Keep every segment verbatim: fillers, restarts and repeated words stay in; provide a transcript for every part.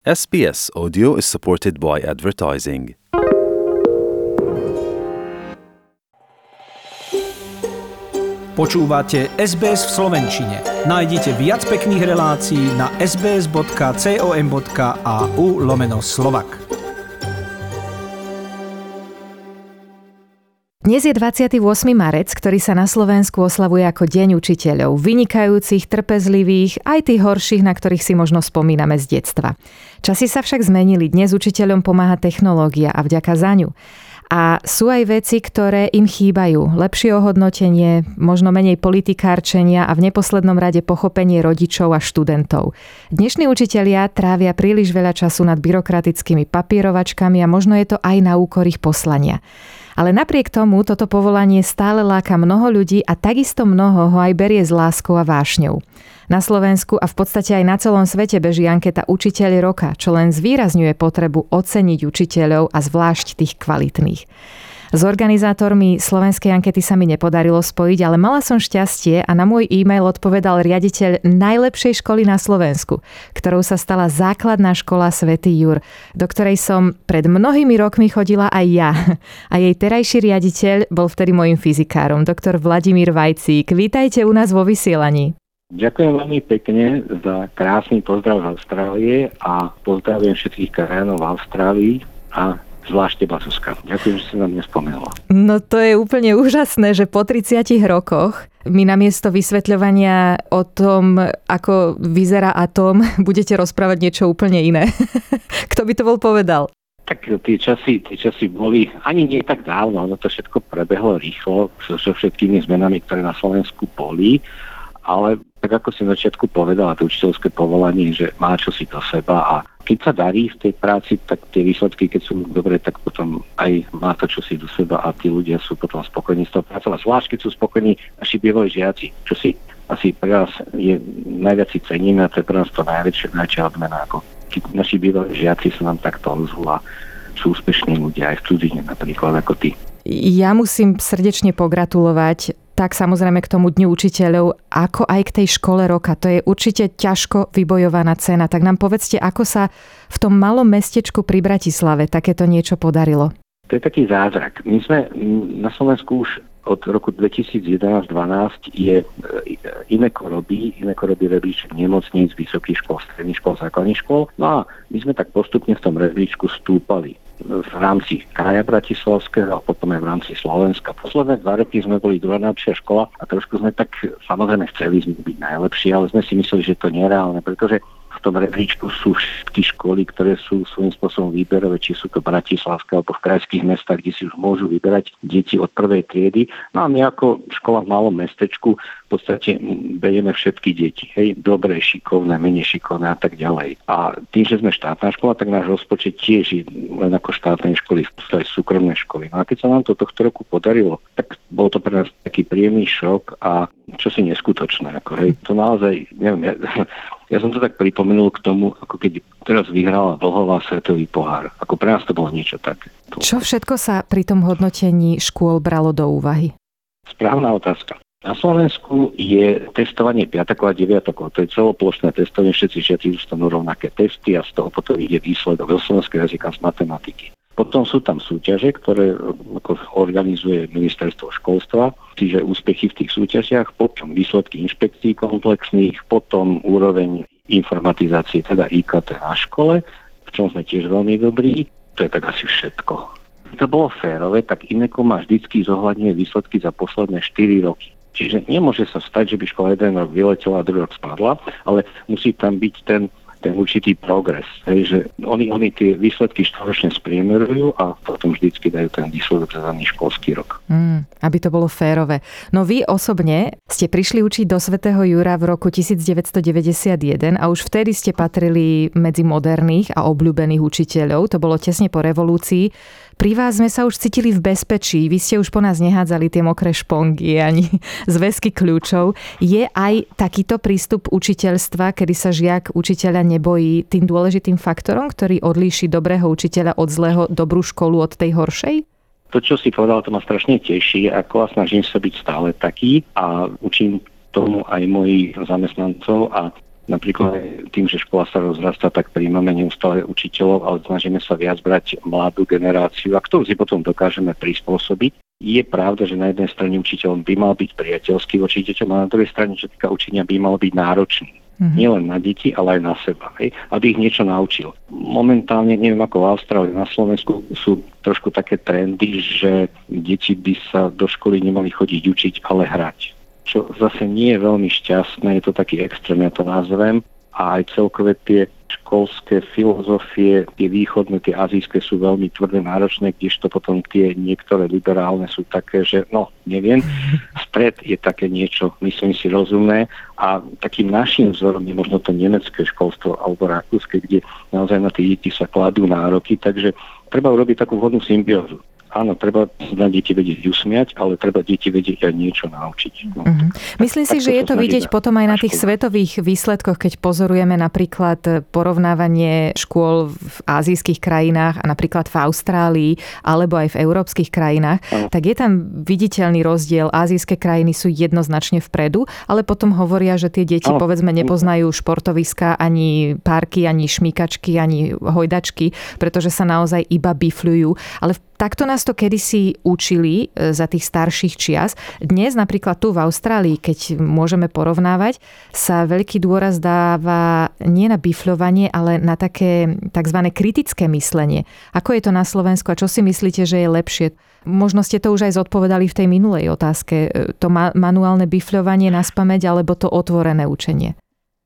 es pé es Audio is supported by advertising. Počúvate es bé es v slovenčine. Nájdite viac pekných relácií na es bé es bodka com bodka á u lomeno Slovak. Dnes je dvadsiateho ôsmeho marec, ktorý sa na Slovensku oslavuje ako Deň učiteľov, vynikajúcich, trpezlivých, aj tých horších, na ktorých si možno spomíname z detstva. Časy sa však zmenili, dnes učiteľom pomáha technológia a vďaka za ňu. A sú aj veci, ktoré im chýbajú. Lepšie ohodnotenie, možno menej politikárčenia a v neposlednom rade pochopenie rodičov a študentov. Dnešní učitelia trávia príliš veľa času nad byrokratickými papierovačkami a možno je to aj na úkor ich poslania. Ale napriek tomu toto povolanie stále láka mnoho ľudí a takisto mnoho ho aj berie s láskou a vášňou. Na Slovensku a v podstate aj na celom svete beží anketa Učiteľ roka, čo len zvýrazňuje potrebu oceniť učiteľov a zvlášť tých kvalitných. S organizátormi slovenskej ankety sa mi nepodarilo spojiť, ale mala som šťastie a na môj e-mail odpovedal riaditeľ najlepšej školy na Slovensku, ktorou sa stala Základná škola Svätý Jur, do ktorej som pred mnohými rokmi chodila aj ja. A jej terajší riaditeľ bol vtedy mojím fyzikárom, doktor Vladimír Vajcík. Vítajte u nás vo vysielaní. Ďakujem veľmi pekne za krásny pozdrav z Austrálie a pozdravujem všetkých krajanov v Austrálii a zvlášť teba, Zuzka. Ďakujem, že si na mňa spomenula. No to je úplne úžasné, že po tridsiatich rokoch my namiesto vysvetľovania o tom, ako vyzerá atóm, budete rozprávať niečo úplne iné. Kto by to bol povedal? Tak tie časy, tie časy boli ani nie tak dávno, ono to všetko prebehlo rýchlo so všetkými zmenami, ktoré na Slovensku boli, ale tak ako si na začiatku povedala, to učiteľské povolanie, že má čosi do seba a keď sa darí v tej práci, tak tie výsledky, keď sú dobré, tak potom aj má to čosi do seba a tí ľudia sú potom spokojní s tou prácou. A zvlášť, keď sú spokojní naši bývalí žiaci, čo si asi pre nás je najviac si ceníme a to je pre nás to najväčšia, najväčšia odmena. Ako keď naši bývalí žiaci sa nám takto ozvú a sú úspešní ľudia aj v cudzine napríklad ako ty. Ja musím srdečne pogratulovať tak samozrejme k tomu Dňu učiteľov, ako aj k tej škole roka. To je určite ťažko vybojovaná cena. Tak nám povedzte, ako sa v tom malom mestečku pri Bratislave takéto niečo podarilo. To je taký zázrak. My sme na Slovensku už od roku dvetisícjedenásť dvanásť je iné korobí, iné korobí rebríček nemocníc, vysokých škôl, stredných škôl, základných škôl. No a my sme tak postupne v tom rebríčku stúpali v rámci kraja bratislavského a potom aj v rámci Slovenska. Posledné dva roky sme boli druhá najlepšia škola a trošku sme tak, samozrejme chceli sme byť najlepší, ale sme si mysleli, že to nie je reálne, pretože v tom rebríčku sú všetky školy, ktoré sú svojím spôsobom výberové, či sú to bratislavské alebo v krajských mestách, kde si už môžu vyberať deti od prvej triedy. No a my ako škola v malom mestečku v podstate berieme všetky deti. Hej, dobré, šikovné, menej šikovné a tak ďalej. A tým, že sme štátna škola, tak náš rozpočet tiež je len ako štátnej školy, v podstate súkromné školy. No a keď sa nám to tohto roku podarilo, tak bol to pre nás taký príjemný šok a čosi neskutočné. Ako, hej, to naozaj, neviem, ja, Ja som to tak pripomenul k tomu, ako keď teraz vyhrala Vlhová svetový pohár. Ako pre nás to bolo niečo také. Čo všetko sa pri tom hodnotení škôl bralo do úvahy? Správna otázka. Na Slovensku je testovanie piatakov a deviatakov. To je celoplošné testovanie. Všetci žiaci dostanú rovnaké testy a z toho potom ide výsledok zo slovenského jazyka z matematiky. Potom sú tam súťaže, ktoré organizuje ministerstvo školstva, čiže úspechy v tých súťažiach, potom výsledky inšpekcií komplexných, potom úroveň informatizácie, teda í ká té na škole, v čom sme tiež veľmi dobrí. To je tak asi všetko. To bolo férové, tak Ineko má vždycky zohľadňuje výsledky za posledné štyri roky. Čiže nemôže sa stať, že by škola jeden rok vyletela a druhý rok spadla, ale musí tam byť ten ten určitý progres, hej, že oni, oni tie výsledky štoročne spriemerujú a potom vždycky dajú ten výsledok za daný školský rok. Mm, aby to bolo férové. No vy osobne ste prišli učiť do Svätého Jura v roku devätnásťstodeväťdesiatjeden a už vtedy ste patrili medzi moderných a obľúbených učiteľov. To bolo tesne po revolúcii. Pri vás sme sa už cítili v bezpečí. Vy ste už po nás nehádzali tie mokré špongy ani zväzky kľúčov. Je aj takýto prístup učiteľstva, kedy sa žiak učiteľa nebojí, tým dôležitým faktorom, ktorý odlíši dobrého učiteľa od zlého, dobrú školu od tej horšej? To, čo si povedal, to ma strašne teší. Ako a snažím sa byť stále taký a učím tomu aj mojich zamestnancov a Napríklad tým, že škola sa rozrastá, tak prijímame neustále učiteľov, ale snažíme sa viac brať mladú generáciu, a ktorú si potom dokážeme prispôsobiť. Je pravda, že na jednej strane učiteľ by mal byť priateľský voči deťom, a na druhej strane, čo týka učenia, by mal byť náročný. Mm-hmm. Nielen na deti, ale aj na seba, hej? Aby ich niečo naučil. Momentálne, neviem ako v Austrálii, na Slovensku sú trošku také trendy, že deti by sa do školy nemali chodiť učiť, ale hrať. Čo zase nie je veľmi šťastné, je to taký extrém, ja to nazvem. A aj celkové tie školské filozofie, tie východné, tie azijské sú veľmi tvrdé, náročné, kdežto potom tie niektoré liberálne sú také, že no, neviem, stred je také niečo, myslím si, rozumné. A takým našim vzorom je možno to nemecké školstvo alebo rakúske, kde naozaj na tie deti sa kladú nároky, takže treba urobiť takú vhodnú symbiózu. Áno, treba na deti vedieť usmiať, ale treba deti vedieť aj niečo naučiť. No, mm-hmm. tak, Myslím tak, si, tak že je to vidieť na, potom aj na, na tých svetových výsledkoch, keď pozorujeme napríklad porovnávanie škôl v ázijských krajinách a napríklad v Austrálii alebo aj v európskych krajinách, ano. Tak je tam viditeľný rozdiel. Ázijské krajiny sú jednoznačne vpredu, ale potom hovoria, že tie deti ano. povedzme nepoznajú športoviská, ani parky, ani šmíkačky, ani hojdačky, pretože sa naozaj iba bifľujú. Ale takto nás to kedysi učili za tých starších čias. Dnes napríklad tu v Austrálii, keď môžeme porovnávať, sa veľký dôraz dáva nie na bifľovanie, ale na také tzv. Kritické myslenie. Ako je to na Slovensku a čo si myslíte, že je lepšie? Možno ste to už aj zodpovedali v tej minulej otázke. To manuálne bifľovanie na spamäť alebo to otvorené učenie?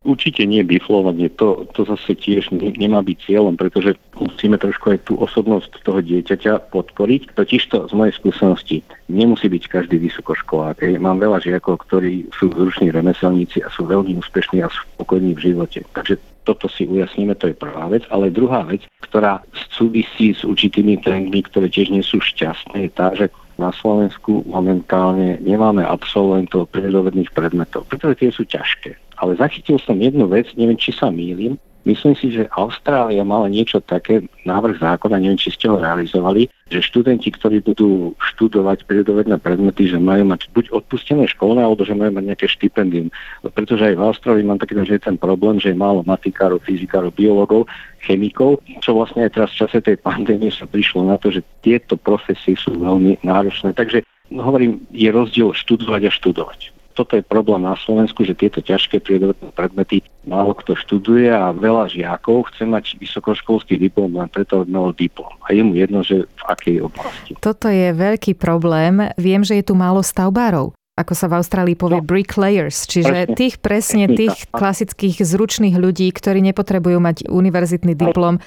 Určite nie bifľovanie, to, to zase tiež nemá byť cieľom, pretože musíme trošku aj tú osobnosť toho dieťaťa podporiť. Totižto z mojej skúsenosti nemusí byť každý vysokoškolák. Mám veľa žiakov, ktorí sú zruční remeselníci a sú veľmi úspešní a spokojní v živote. Takže toto si ujasníme, to je prvá vec. Ale druhá vec, ktorá súvisí s určitými trendmi, ktoré tiež nie sú šťastné, je tá, že na Slovensku momentálne nemáme absolventov prírodovedných predmetov, pretože tie sú ťažké. Ale zachytil som jednu vec, neviem, či sa mýlim. Myslím si, že Austrália mala niečo také, návrh zákona, neviem, či ste ho realizovali, že študenti, ktorí budú študovať prírodovedné predmety, že majú mať buď odpustené školné, alebo že majú mať nejaké štipendium. Pretože aj v Austrálii mám taký, že je ten problém, že je málo matikárov, fyzikárov, biológov, chemikov, čo vlastne aj teraz v čase tej pandémie sa prišlo na to, že tieto profesie sú veľmi náročné. Takže hovorím, je rozdiel študovať a študovať. Toto je problém na Slovensku, že tieto ťažké prírodovedné predmety málo kto študuje a veľa žiakov chce mať vysokoškolský diplom, len preto mal diplom. A je mu jedno, že v akej oblasti. Toto je veľký problém. Viem, že je tu málo stavbárov. Ako sa v Austrálii povie, no, bricklayers, čiže presne, tých presne tých klasických zručných ľudí, ktorí nepotrebujú mať univerzitný diplom.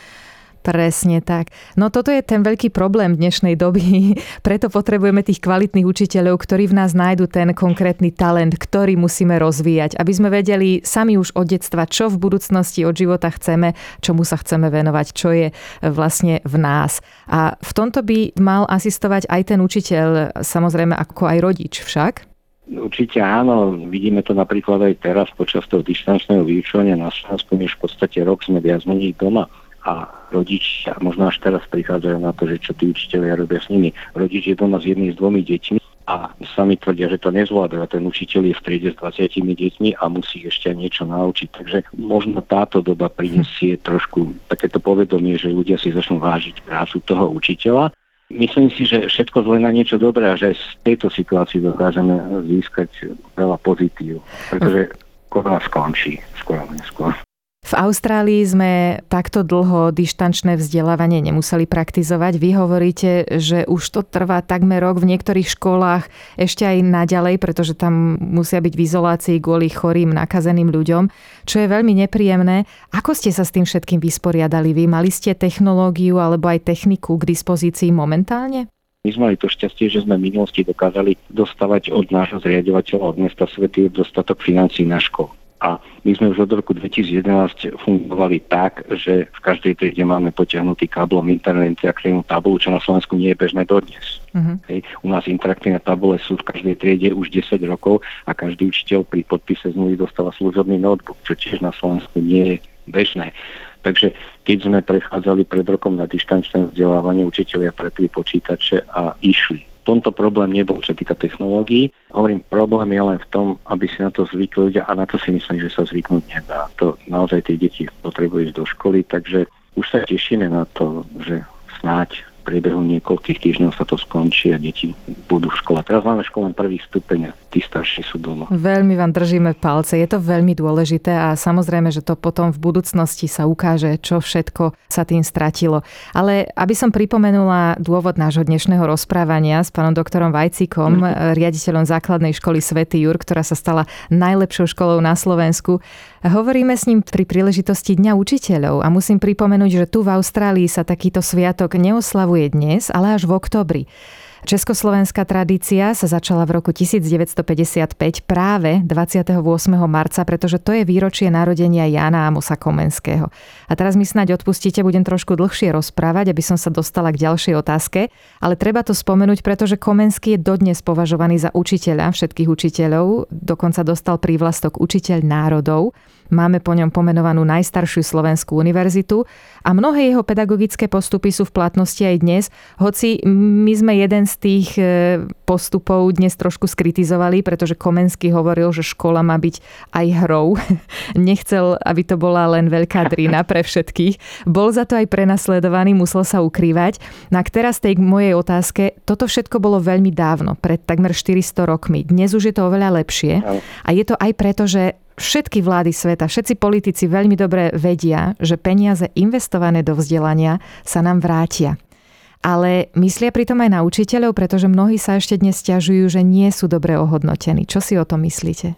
Presne tak. No toto je ten veľký problém dnešnej doby. Preto potrebujeme tých kvalitných učiteľov, ktorí v nás nájdu ten konkrétny talent, ktorý musíme rozvíjať, aby sme vedeli sami už od detstva, čo v budúcnosti od života chceme, čomu sa chceme venovať, čo je vlastne v nás. A v tomto by mal asistovať aj ten učiteľ, samozrejme ako aj rodič však. Určite áno, vidíme to napríklad aj teraz počas toho distančného vyučovania na Slovensku, už v podstate rok sme viac menej doma. A rodičia, možno až teraz prichádzajú na to, že čo tí učiteľia robia s nimi. Rodič je doma s jedným, s dvomi deťmi a sami tvrdia, že to nezvládajú. Ten učiteľ je v triede s dvadsiatimi deťmi a musí ešte niečo naučiť. Takže možno táto doba prinesie trošku takéto povedomie, že ľudia si začnú vážiť prácu toho učiteľa. Myslím si, že všetko zle na niečo dobré a že z tejto situácii dokážeme získať veľa pozitív, pretože korona skončí skoro neskôr. V Austrálii sme takto dlho dištančné vzdelávanie nemuseli praktizovať. Vy hovoríte, že už to trvá takmer rok v niektorých školách ešte aj naďalej, pretože tam musia byť v izolácii kvôli chorým, nakazeným ľuďom, čo je veľmi nepríjemné. Ako ste sa s tým všetkým vysporiadali vy? Mali ste technológiu alebo aj techniku k dispozícii momentálne? My sme mali to šťastie, že sme v minulosti dokázali dostávať od nášho zriaďovateľa, od mesta Svätý Jur, dostatok financií na školu. A my sme už od roku dvetisíc jedenásť fungovali tak, že v každej triede máme potiahnutý káblom interaktívnu tabulu, čo na Slovensku nie je bežné dodnes. Uh-huh. Hej. U nás interaktívne tabule sú v každej triede už desať rokov a každý učiteľ pri podpise zmluvy dostáva služobný notebook, čo tiež na Slovensku nie je bežné. Takže keď sme prechádzali pred rokom na distančné vzdelávanie, učiteľia prepli počítače a išli. tomto problém nebol, čo týka technológií. Hovorím, problém je len v tom, aby si na to zvykli ľudia, a na to si myslím, že sa zvyknúť nedá. To naozaj tie deti potrebujú ísť do školy, takže už sa tešíme na to, že snáď v priebehu niekoľkých týždňov sa to skončí a deti budú v škole. Teraz máme školu prvý stupeň a tí starší sú doma. Veľmi vám držíme palce, je to veľmi dôležité a samozrejme, že to potom v budúcnosti sa ukáže, čo všetko sa tým stratilo. Ale aby som pripomenula dôvod nášho dnešného rozprávania s pánom doktorom Vajcíkom, mm. riaditeľom Základnej školy Svätý Jur, ktorá sa stala najlepšou školou na Slovensku. Hovoríme s ním pri príležitosti Dňa učiteľov a musím pripomenúť, že tu v Austrálii sa takýto sviatok neoslavuje dnes, ale až v októbri. Československá tradícia sa začala v roku devätnásťstopäťdesiatpäť práve dvadsiateho ôsmeho marca, pretože to je výročie narodenia Jana Amosa Komenského. A teraz mi snáď odpustíte, budem trošku dlhšie rozprávať, aby som sa dostala k ďalšej otázke, ale treba to spomenúť, pretože Komenský je dodnes považovaný za učiteľa všetkých učiteľov, dokonca dostal prívlastok učiteľ národov. Máme po ňom pomenovanú najstaršiu slovenskú univerzitu a mnohé jeho pedagogické postupy sú v platnosti aj dnes, hoci my sme jeden z tých postupov dnes trošku skritizovali, pretože Komenský hovoril, že škola má byť aj hrou. Nechcel, aby to bola len veľká drina pre všetkých. Bol za to aj prenasledovaný, musel sa ukrývať. No a teraz tej k mojej otázke, toto všetko bolo veľmi dávno, pred takmer štyristo rokmi. Dnes už je to oveľa lepšie a je to aj preto, že všetky vlády sveta, všetci politici veľmi dobre vedia, že peniaze investované do vzdelania sa nám vrátia. Ale myslia pritom aj na učiteľov, pretože mnohí sa ešte dnes sťažujú, že nie sú dobre ohodnotení. Čo si o tom myslíte?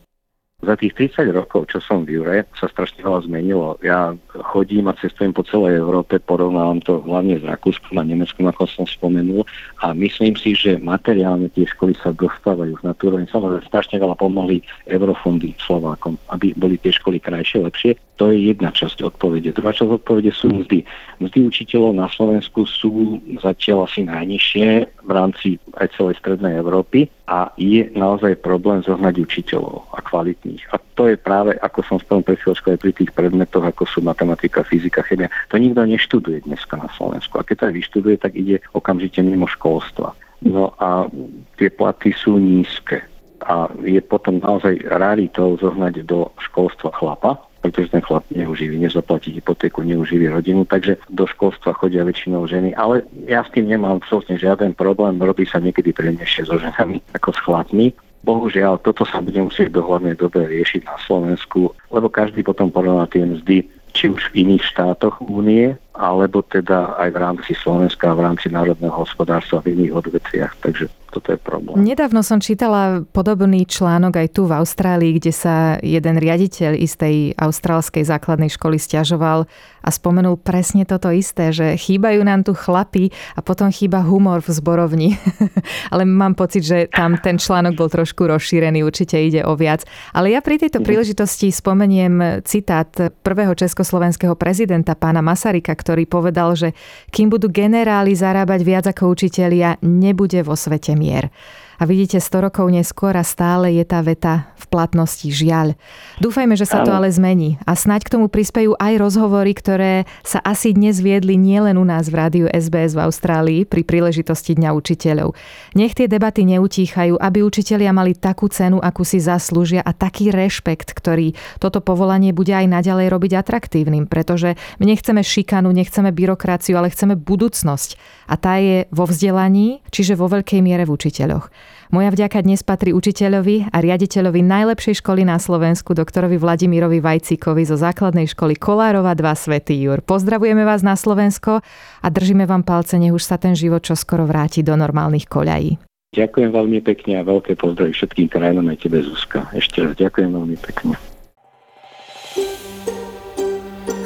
Za tých tridsať rokov, čo som v Jure, sa strašne veľa zmenilo. Ja chodím a cestujem po celej Európe, porovnávam to hlavne s Rakúskom a Nemeckom, ako som spomenul, a myslím si, že materiálne tie školy sa dostávajú na tú úroveň. Samozrejme, strašne veľa pomohli eurofondy Slovákom, aby boli tie školy krajšie, lepšie. To je jedna časť odpovede. Druhá časť odpovede sú mzdy. Mzdy učiteľov na Slovensku sú zatiaľ asi najnižšie v rámci aj celej strednej Európy a je naozaj problém zohnať učiteľov a kvalitných. A to je práve, ako som spomenul pred chvíľočkou, aj pri tých predmetoch, ako sú matematika, fyzika, chemia. To nikto neštuduje dneska na Slovensku. A keď to aj vyštuduje, tak ide okamžite mimo školstva. No a tie platy sú nízke. A je potom naozaj raritou zohnať do školstva chlapa, pretože ten chlap neuživí, nezaplatí hypotéku, neuživí rodinu, takže do školstva chodia väčšinou ženy. Ale ja s tým nemám absolútne žiaden problém, robí sa niekedy príjemnejšie so ženami ako s chlapmi. Bohužiaľ, toto sa bude musieť v dohľadnej dobe riešiť na Slovensku, lebo každý potom porovná tie mzdy, či už v iných štátoch únie, alebo teda aj v rámci Slovenska, v rámci národného hospodárstva v iných odvetviach. Takže toto je problém. Nedávno som čítala podobný článok aj tu v Austrálii, kde sa jeden riaditeľ istej austrálskej základnej školy sťažoval a spomenul presne toto isté, že chýbajú nám tu chlapi a potom chýba humor v zborovni. Ale mám pocit, že tam ten článok bol trošku rozšírený, určite ide o viac. Ale ja pri tejto príležitosti spomeniem citát prvého československého prezidenta pána Masaryka, ktorý povedal, že kým budú generáli zarábať viac ako učitelia, nebude vo svete mier. A vidíte, sto rokov neskôr a stále je tá veta v platnosti, žiaľ. Dúfajme, že sa to ale zmení. A snáď k tomu prispejú aj rozhovory, ktoré sa asi dnes viedli nielen u nás v rádiu es bé es v Austrálii pri príležitosti Dňa učiteľov. Nech tie debaty neutíchajú, aby učitelia mali takú cenu, akú si zaslúžia, a taký rešpekt, ktorý toto povolanie bude aj naďalej robiť atraktívnym, pretože my nechceme šikanu, nechceme byrokraciu, ale chceme budúcnosť. A tá je vo vzdelaní, čiže vo veľkej miere v učiteľoch. Moja vďaka dnes patrí učiteľovi a riaditeľovi najlepšej školy na Slovensku, doktorovi Vladimírovi Vajcíkovi zo Základnej školy Kollárova dva Svätý Jur. Pozdravujeme vás na Slovensko a držíme vám palce, nech už sa ten život čoskoro vráti do normálnych koľají. Ďakujem veľmi pekne a veľké pozdravy všetkým krajinom aj tebe, Zuzka. Ešte raz ďakujem veľmi pekne.